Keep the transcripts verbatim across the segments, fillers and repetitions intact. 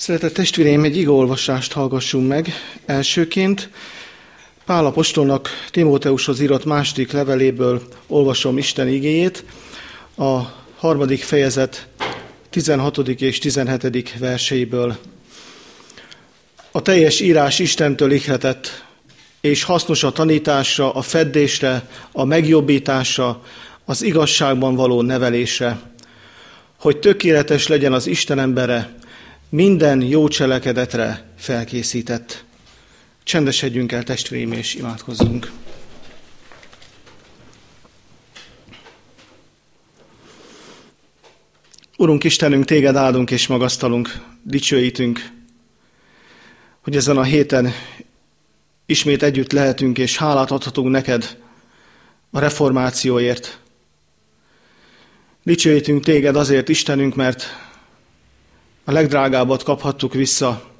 Szeretett testvéreim, egy igeolvasást hallgassunk meg. Elsőként Pál apostolnak Timóteushoz írott második leveléből olvasom Isten igéjét, a harmadik fejezet tizenhatodik és tizenhetedik verseiből. A teljes írás Istentől ihletett, és hasznos a tanításra, a feddésre, a megjobbításra, az igazságban való nevelésre, hogy tökéletes legyen az Isten embere, minden jó cselekedetre felkészített. Csendesedjünk el, testvéreim, és imádkozzunk. Urunk Istenünk, téged áldunk és magasztalunk, dicsőítünk, hogy ezen a héten ismét együtt lehetünk, és hálát adhatunk neked a reformációért. Dicsőítünk téged azért, Istenünk, mert a legdrágábbat kaphattuk vissza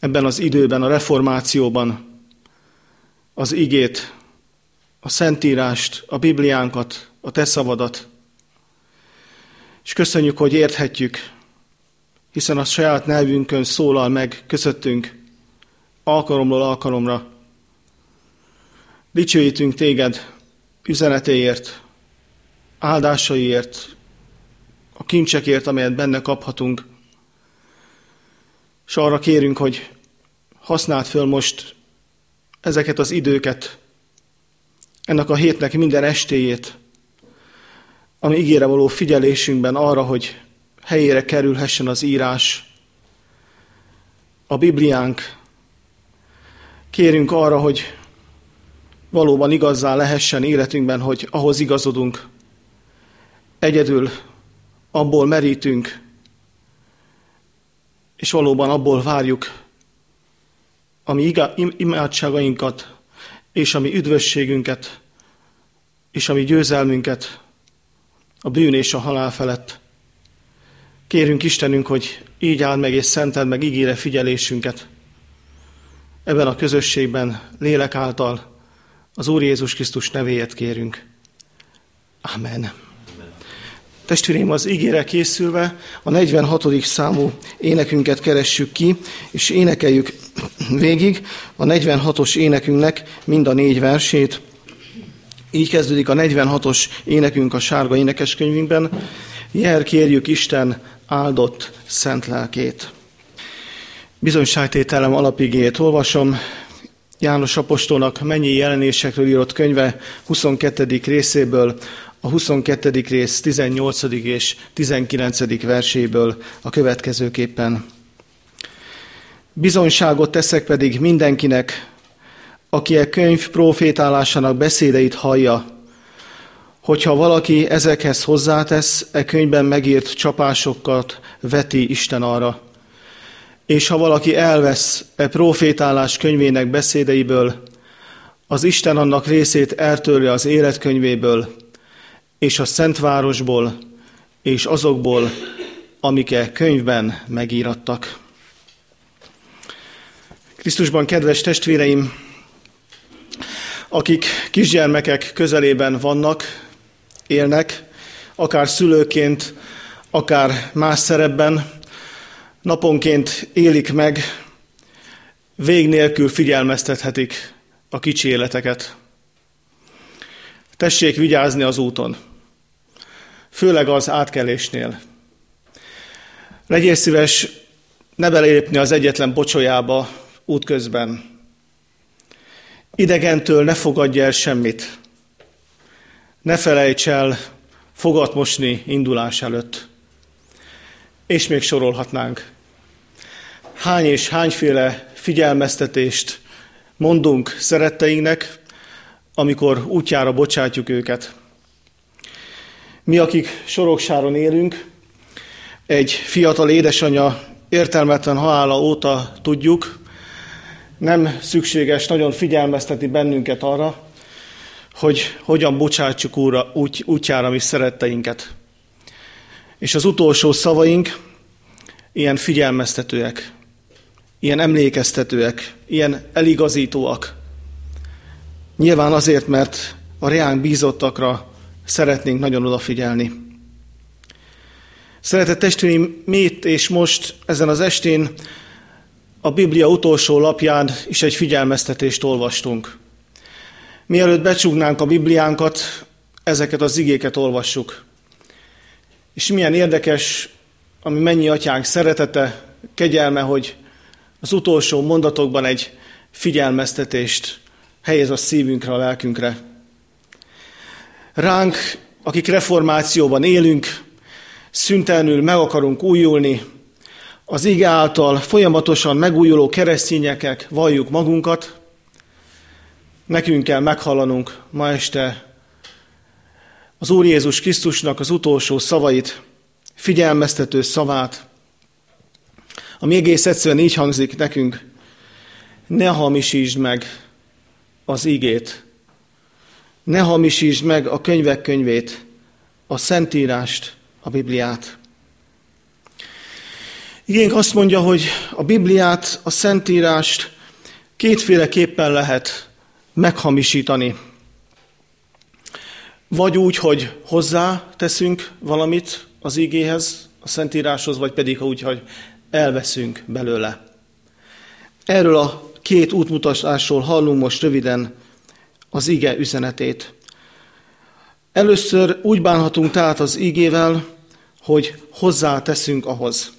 ebben az időben, a reformációban, az igét, a Szentírást, a Bibliánkat, a te szavadat. És köszönjük, hogy érthetjük, hiszen a saját nyelvünkön szólal meg közöttünk, alkalomról alkalomra. Dicsőítünk téged üzenetéért, áldásaiért, a kincsekért, amelyet benne kaphatunk, és arra kérünk, hogy használd föl most ezeket az időket, ennek a hétnek minden estéjét, ami igére való figyelésünkben arra, hogy helyére kerülhessen az írás, a Bibliánk. Kérünk arra, hogy valóban igazzá lehessen életünkben, hogy ahhoz igazodunk, egyedül abból merítünk, és valóban abból várjuk a mi imádságainkat, és a mi üdvösségünket, és a mi győzelmünket a bűn és a halál felett. Kérünk Istenünk, hogy így áld meg és szenteld meg ígére figyelésünket ebben a közösségben, lélek által, az Úr Jézus Krisztus nevéért kérünk. Amen. Testvéreim, az ígére készülve a negyvenhatodik számú énekünket keressük ki, és énekeljük végig a negyvenhatos énekünknek mind a négy versét. Így kezdődik a negyvenhatos énekünk a sárga énekeskönyvünkben. Jel, kérjük Isten áldott szent lelkét. Bizonyságtételem alapigéjét olvasom. János apostolnak mennyi jelenésekről írott könyve huszonkettedik részéből, a huszonkettedik rész tizennyolcadik és tizenkilencedik verséből a következőképpen. Bizonyságot teszek pedig mindenkinek, aki e könyv prófétálásának beszédeit hallja, hogyha valaki ezekhez hozzátesz, e könyvben megírt csapásokat veti Isten arra. És ha valaki elvesz e prófétálás könyvének beszédeiből, az Isten annak részét eltörli az életkönyvéből, és a Szent Városból, és azokból, amik e könyvben megírattak. Krisztusban, kedves testvéreim, akik kisgyermekek közelében vannak, élnek, akár szülőként, akár más szerepben, naponként élik meg, vég nélkül figyelmeztethetik a kicsi életeket. Tessék vigyázni az úton, főleg az átkelésnél. Legyél szíves, ne belépni az egyetlen pocsolyába útközben. Idegentől ne fogadj el semmit. Ne felejts el fogat mosni indulás előtt. És még sorolhatnánk. Hány és hányféle figyelmeztetést mondunk szeretteinknek, amikor útjára bocsátjuk őket. Mi, akik Soroksáron élünk, egy fiatal édesanyja értelmetlen halála óta tudjuk, nem szükséges nagyon figyelmeztetni bennünket arra, hogy hogyan bocsátsuk úra, úgy, útjára mi szeretteinket. És az utolsó szavaink ilyen figyelmeztetőek, ilyen emlékeztetőek, ilyen eligazítóak. Nyilván azért, mert a reánk bízottakra szeretnénk nagyon odafigyelni. Szeretett testvéreim, mi itt és most ezen az estén a Biblia utolsó lapján is egy figyelmeztetést olvastunk. Mielőtt becsugnánk a Bibliánkat, ezeket az igéket olvassuk. És milyen érdekes, ami mennyi atyánk szeretete, kegyelme, hogy az utolsó mondatokban egy figyelmeztetést helyez a szívünkre, a lelkünkre. Ránk, akik reformációban élünk, szüntelenül meg akarunk újulni, az ige által folyamatosan megújuló keresztényeknek valljuk magunkat, nekünk kell meghallanunk ma este az Úr Jézus Krisztusnak az utolsó szavait, figyelmeztető szavát, ami egész egyszerűen így hangzik nekünk: ne hamisítsd meg az igét, ne hamisítsd meg a könyvek könyvét, a Szentírást, a Bibliát. Igénk azt mondja, hogy a Bibliát, a Szentírást kétféleképpen lehet meghamisítani. Vagy úgy, hogy hozzáteszünk valamit az igéhez, a Szentíráshoz, vagy pedig úgy, hogy elveszünk belőle. Erről a két útmutatásról hallunk most röviden az ige üzenetét. Először úgy bánhatunk tehát az igével, hogy hozzáteszünk ahhoz.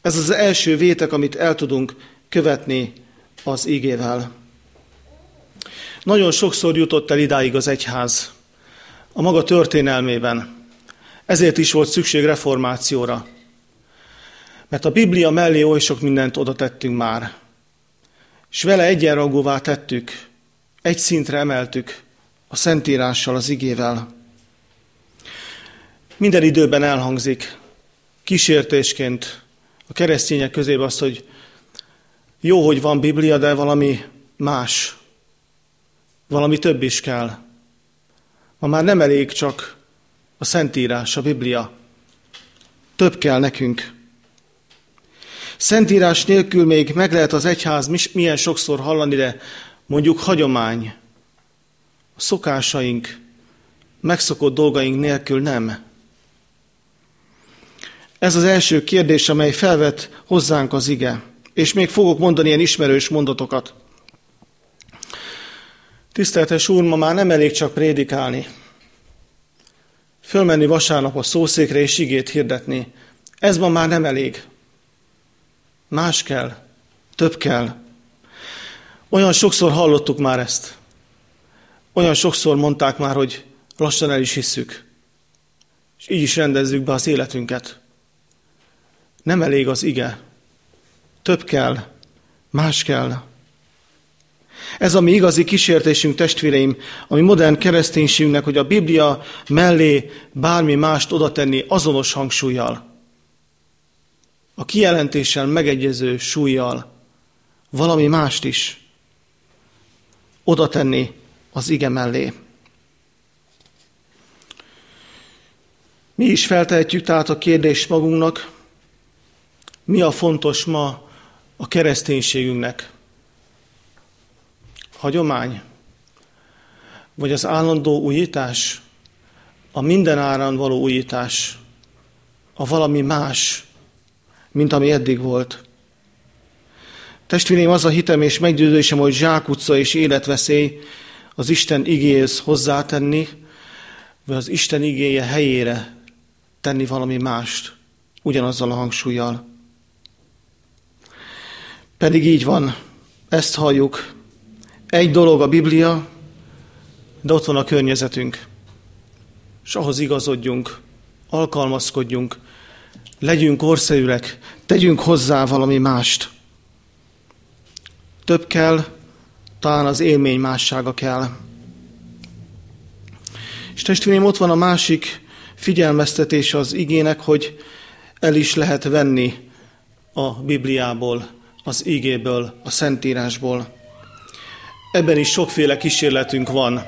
Ez az első vétek, amit el tudunk követni az igével. Nagyon sokszor jutott el idáig az egyház a maga történelmében. Ezért is volt szükség reformációra. Mert a Biblia mellé oly sok mindent oda tettünk már. És vele egyenrangúvá tettük, egy szintre emeltük a Szentírással, az igével. Minden időben elhangzik kísértésként a keresztények közében azt, hogy jó, hogy van Biblia, de valami más. Valami több is kell. Ma már nem elég csak a Szentírás, a Biblia. Több kell nekünk. Szentírás nélkül még meg lehet az egyház milyen sokszor hallani, de mondjuk hagyomány, a szokásaink, megszokott dolgaink nélkül nem. Ez az első kérdés, amely felvet hozzánk az ige. És még fogok mondani ilyen ismerős mondatokat. Tiszteltes Úr, ma már nem elég csak prédikálni. Fölmenni vasárnap a szószékre és igét hirdetni. Ez ma már nem elég. Más kell, több kell. Olyan sokszor hallottuk már ezt. Olyan sokszor mondták már, hogy lassan el is hisszük. És így is rendezzük be az életünket. Nem elég az ige. Több kell, más kell. Ez a mi igazi kísértésünk, testvéreim, ami modern kereszténységünknek, hogy a Biblia mellé bármi mást odatenni azonos hangsúlyjal. A kijelentéssel megegyező súlyjal. Valami mást is odatenni az ige mellé. Mi is feltehetjük tehát a kérdést magunknak, mi a fontos ma a kereszténységünknek? Hagyomány? Vagy az állandó újítás? A mindenáron való újítás? A valami más, mint ami eddig volt? Testvéreim, az a hitem és meggyőződésem, hogy zsákutca és életveszély az Isten igéhez hozzátenni, vagy az Isten igéje helyére tenni valami mást, ugyanazzal a hangsúlyjal. Pedig így van, ezt halljuk. Egy dolog a Biblia, de ott van a környezetünk. És ahhoz igazodjunk, alkalmazkodjunk, legyünk korszerűek, tegyünk hozzá valami mást. Több kell, talán az élmény mássága kell. És testvéreim, ott van a másik figyelmeztetése az igének, hogy el is lehet venni a Bibliából, az igéből, a Szentírásból. Ebben is sokféle kísérletünk van,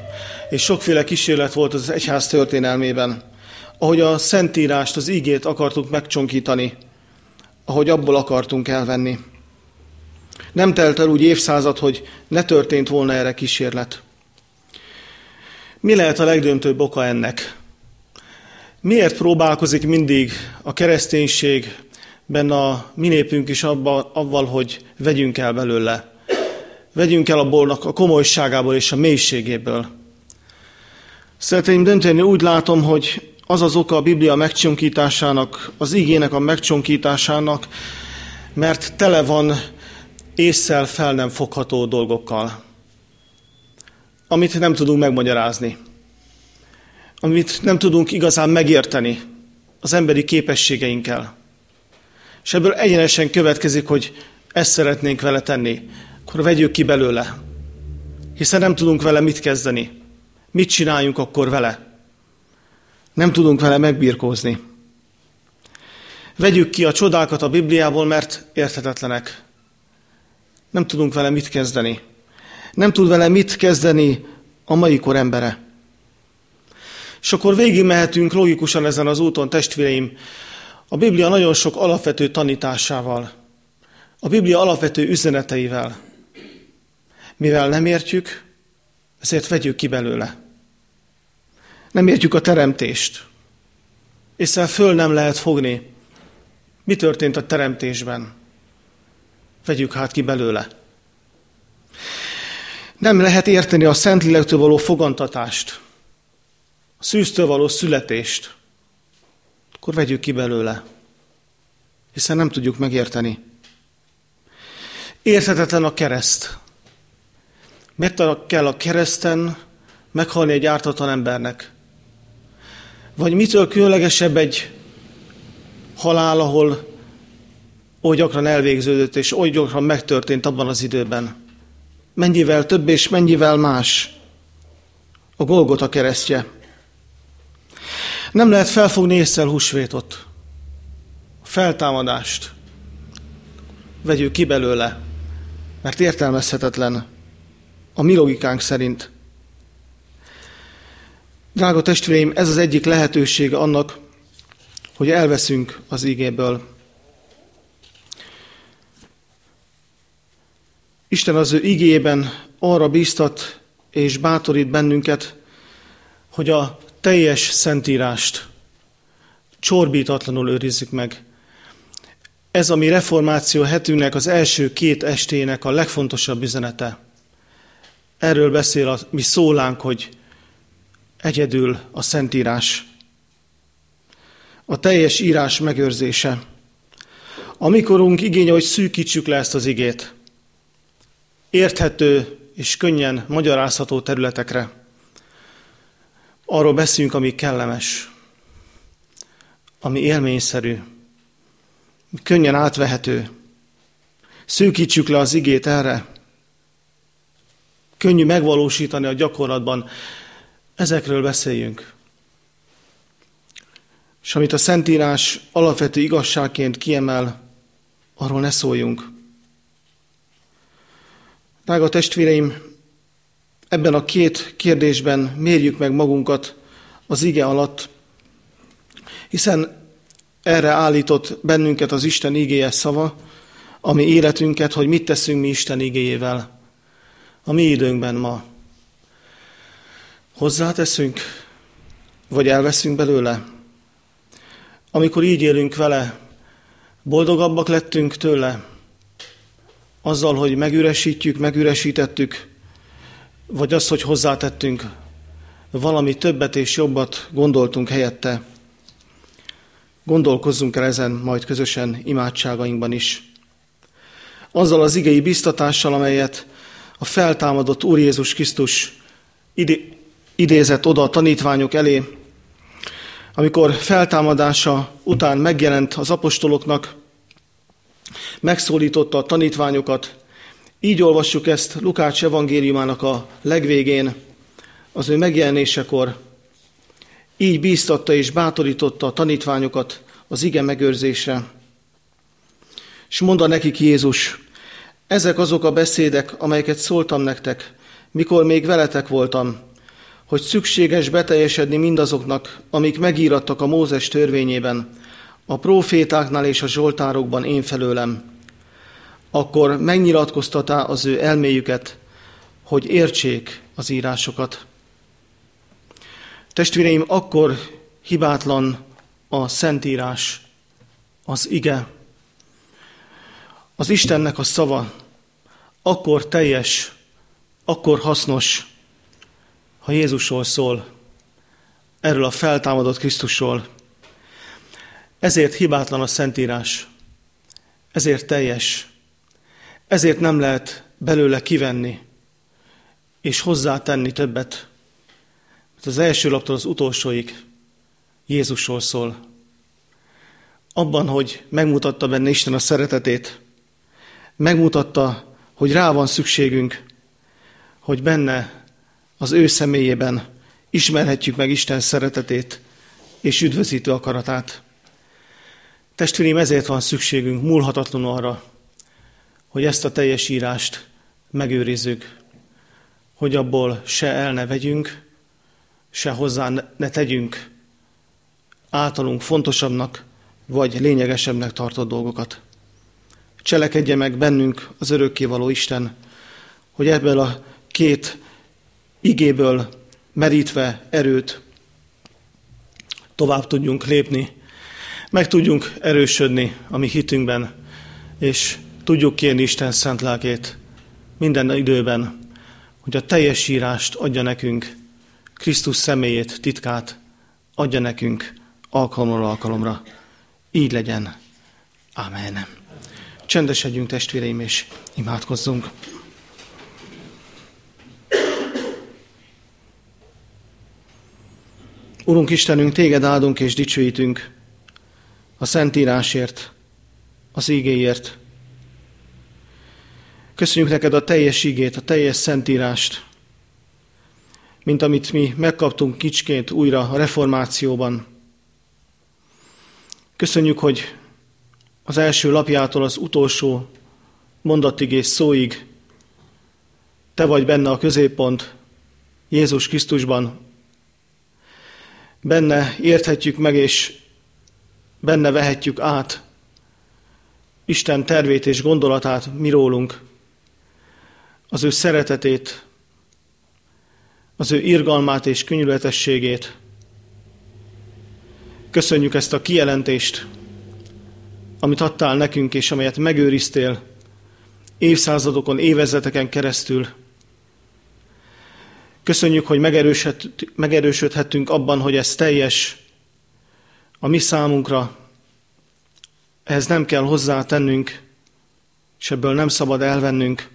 és sokféle kísérlet volt az egyház történelmében. Ahogy a Szentírást, az igét akartuk megcsonkítani, ahogy abból akartunk elvenni. Nem telt el úgy évszázad, hogy ne történt volna erre kísérlet. Mi lehet a legdöntőbb oka ennek? Miért próbálkozik mindig a kereszténység benne a mi népünk is abba, avval, hogy vegyünk el belőle? Vegyünk el abból a komolyságából és a mélységéből. Szeretném dönteni, úgy látom, hogy az az oka a Biblia megcsonkításának, az igének a megcsonkításának, mert tele van ésszel fel nem fogható dolgokkal, amit nem tudunk megmagyarázni, amit nem tudunk igazán megérteni az emberi képességeinkkel. És ebből egyenesen következik, hogy ezt szeretnénk vele tenni, akkor vegyük ki belőle, hiszen nem tudunk vele mit kezdeni. Mit csináljunk akkor vele? Nem tudunk vele megbirkózni. Vegyük ki a csodákat a Bibliából, mert érthetetlenek. Nem tudunk vele mit kezdeni. Nem tud vele mit kezdeni a mai kor embere. És akkor végigmehetünk logikusan ezen az úton, testvéreim, a Biblia nagyon sok alapvető tanításával, a Biblia alapvető üzeneteivel. Mivel nem értjük, ezért vegyük ki belőle. Nem értjük a teremtést, hiszen föl nem lehet fogni. Mi történt a teremtésben? Vegyük hát ki belőle. Nem lehet érteni a Szentlélektől való fogantatást, a szűztől való születést. Akkor vegyük ki belőle, hiszen nem tudjuk megérteni. Érthetetlen a kereszt. Miért kell a kereszten meghalni egy ártatlan embernek? Vagy mitől különlegesebb egy halál, ahol oly gyakran elvégződött, és oly gyakran megtörtént abban az időben? Mennyivel több és mennyivel más a Golgota keresztje. Nem lehet felfogni ésszel húsvétot, a feltámadást. Vegyük ki belőle, mert értelmezhetetlen a mi logikánk szerint. Drága testvéreim, ez az egyik lehetősége annak, hogy elveszünk az igéből. Isten az ő igében arra bíztat és bátorít bennünket, hogy a teljes szentírást csorbítatlanul őrizzük meg. Ez a mi reformáció hetünknek az első két estének a legfontosabb üzenete. Erről beszél a mi szólánk, hogy egyedül a szentírás. A teljes írás megőrzése. A mikorunk igénye, hogy szűkítsük le ezt az igét. Érthető és könnyen magyarázható területekre. Arról beszélünk, ami kellemes, ami élményszerű, könnyen átvehető. Szűkítsük le az igét erre. Könnyű megvalósítani a gyakorlatban. Ezekről beszéljünk. És amit a Szentírás alapvető igazságként kiemel, arról ne szóljunk. Drága testvéreim, ebben a két kérdésben mérjük meg magunkat az ige alatt, hiszen erre állított bennünket az Isten igéje szava, ami életünket, hogy mit teszünk mi Isten igéjével a mi időnkben ma. Hozzáteszünk, vagy elveszünk belőle? Amikor így élünk vele, boldogabbak lettünk tőle, azzal, hogy megüresítjük, megüresítettük, vagy az, hogy hozzátettünk valami többet és jobbat gondoltunk helyette. Gondolkozzunk el ezen majd közösen imádságainkban is. Azzal az igei biztatással, amelyet a feltámadott Úr Jézus Krisztus idé- idézett oda a tanítványok elé, amikor feltámadása után megjelent az apostoloknak, megszólította a tanítványokat. Így olvassuk ezt Lukács evangéliumának a legvégén, az ő megjelenésekor. Így bíztatta és bátorította a tanítványokat az ige megőrzésre. És mondta nekik Jézus: ezek azok a beszédek, amelyeket szóltam nektek, mikor még veletek voltam, hogy szükséges beteljesedni mindazoknak, amik megírattak a Mózes törvényében, a prófétáknál és a zsoltárokban én felőlem. Akkor megnyilatkoztatá az ő elméjüket, hogy értsék az írásokat. Testvéreim, akkor hibátlan a Szentírás, az ige, az Istennek a szava, akkor teljes, akkor hasznos, ha Jézusról szól, erről a feltámadott Krisztusról. Ezért hibátlan a Szentírás, ezért teljes, ezért nem lehet belőle kivenni és hozzátenni többet. Mert az első laptól az utolsóig Jézusról szól. Abban, hogy megmutatta benne Isten a szeretetét, megmutatta, hogy rá van szükségünk, hogy benne, az ő személyében ismerhetjük meg Isten szeretetét és üdvözítő akaratát. Testvéreim, ezért van szükségünk múlhatatlan arra, hogy ezt a teljes írást megőrizzük, hogy abból se el ne vegyünk, se hozzá ne tegyünk általunk fontosabbnak vagy lényegesebbnek tartott dolgokat. Cselekedje meg bennünk az örökkévaló Isten, hogy ebből a két igéből merítve erőt tovább tudjunk lépni, meg tudjunk erősödni a mi hitünkben, és tudjuk kérni Isten szent lelkét minden időben, hogy a teljes írást adja nekünk, Krisztus személyét, titkát adja nekünk alkalomról alkalomra. Így legyen. Ámen. Csendesedjünk, testvéreim, és imádkozzunk. Urunk Istenünk, téged áldunk és dicsőítünk a Szentírásért, az ígéért. Köszönjük neked a teljes ígét, a teljes Szentírást, mint amit mi megkaptunk kicsként újra a reformációban. Köszönjük, hogy az első lapjától az utolsó mondatig és szóig te vagy benne a középpont, Jézus Krisztusban. Benne érthetjük meg, és benne vehetjük át Isten tervét és gondolatát mi rólunk, az ő szeretetét, az ő irgalmát és könyörületességét. Köszönjük ezt a kijelentést, amit adtál nekünk, és amelyet megőriztél évszázadokon, évezeteken keresztül. Köszönjük, hogy megerősödhettünk abban, hogy ez teljes a mi számunkra. Ehhez nem kell hozzátennünk, és ebből nem szabad elvennünk.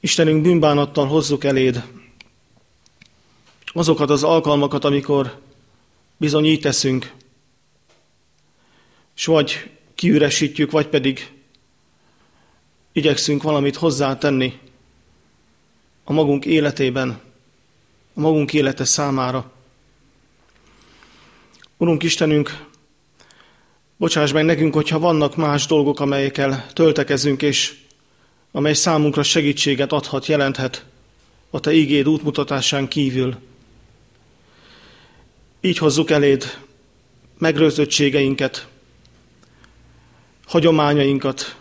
Istenünk, bűnbánattal hozzuk eléd azokat az alkalmakat, amikor bizony így teszünk, és vagy kiüresítjük, vagy pedig igyekszünk valamit hozzátenni a magunk életében, a magunk élete számára. Urunk Istenünk, bocsáss meg nekünk, hogyha vannak más dolgok, amelyekkel töltekezünk, és amely számunkra segítséget adhat, jelenthet a te ígéd útmutatásán kívül. Így hozzuk eléd megrőzöttségeinket, hagyományainkat,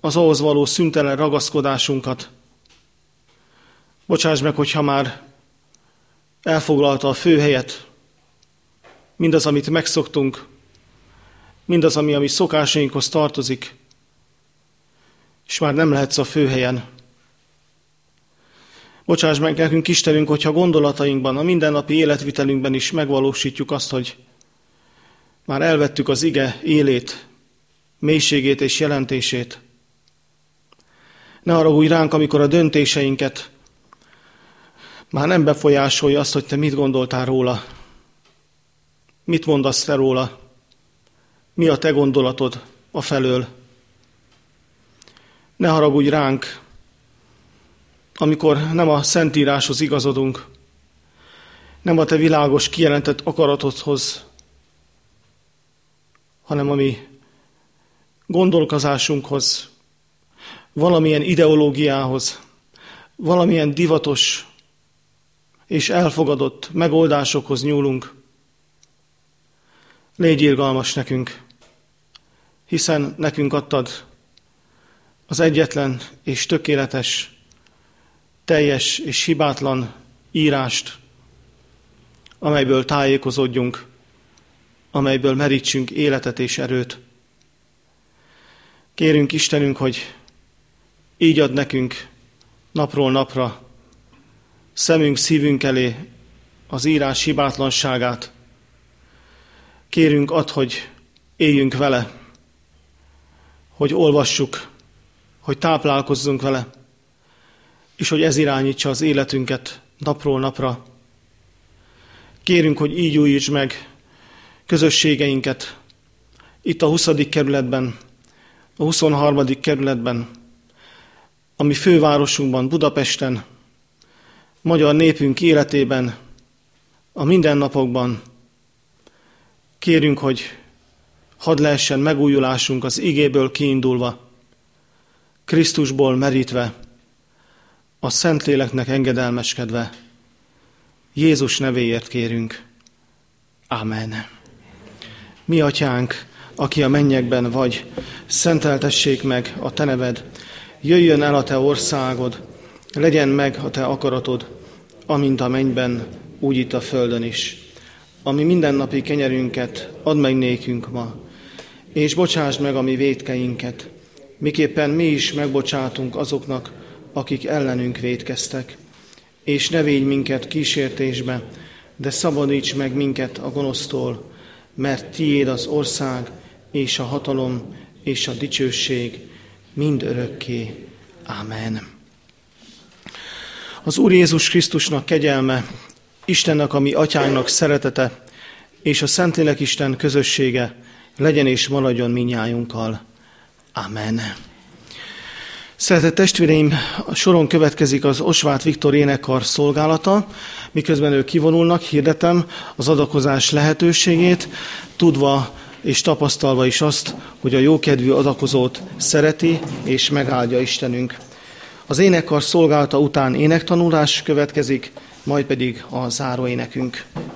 az ahhoz való szüntelen ragaszkodásunkat. Bocsáss meg, hogyha már elfoglalta a főhelyet, mindaz, amit megszoktunk, mindaz, ami a mi szokásainkhoz tartozik, és már nem lehetsz a főhelyen. Bocsáss meg nekünk, Istenünk, hogyha gondolatainkban, a mindennapi életvitelünkben is megvalósítjuk azt, hogy már elvettük az ige élét, mélységét és jelentését. Ne haragudj ránk, amikor a döntéseinket már nem befolyásolja azt, hogy te mit gondoltál róla, mit mondasz te róla, mi a te gondolatod afelől. Ne haragudj ránk, amikor nem a Szentíráshoz igazodunk, nem a te világos kijelentett akaratodhoz, hanem a mi gondolkozásunkhoz, valamilyen ideológiához, valamilyen divatos és elfogadott megoldásokhoz nyúlunk. Légy irgalmas nekünk, hiszen nekünk adtad az egyetlen és tökéletes, teljes és hibátlan írást, amelyből tájékozódjunk, amelyből merítsünk életet és erőt. Kérünk Istenünk, hogy így ad nekünk napról napra szemünk, szívünk elé az írás hibátlanságát. Kérünk ad, hogy éljünk vele, hogy olvassuk, hogy táplálkozzunk vele, és hogy ez irányítsa az életünket napról napra. Kérünk, hogy így újíts meg közösségeinket itt a huszadik kerületben, a huszonharmadik kerületben, a mi fővárosunkban, Budapesten, magyar népünk életében, a mindennapokban. Kérünk, hogy hadd lehessen megújulásunk az igéből kiindulva, Krisztusból merítve, a Szentléleknek engedelmeskedve. Jézus nevéért kérünk. Ámen. Mi atyánk, aki a mennyekben vagy, szenteltessék meg a te neved. Jöjjön el a te országod, legyen meg a te akaratod, amint a mennyben, úgy itt a földön is. A mi mindennapi kenyerünket add meg nékünk ma, és bocsásd meg a mi vétkeinket, miképpen mi is megbocsátunk azoknak, akik ellenünk vétkeztek. És ne védj minket kísértésbe, de szabadíts meg minket a gonosztól, mert tiéd az ország, és a hatalom, és a dicsőség mind örökké. Ámen. Az Úr Jézus Krisztusnak kegyelme, Istennek, a mi atyánknak szeretete, és a Szentlélek Isten közössége legyen és maradjon mindnyájunkkal. Ámen. Szeretett testvéreim, a soron következik az Osváth Viktor énekar szolgálata, miközben ők kivonulnak, hirdetem az adakozás lehetőségét, tudva és tapasztalva is azt, hogy a jókedvű adakozót szereti és megáldja Istenünk. Az énekar szolgálata után énektanulás következik, majd pedig a záróénekünk.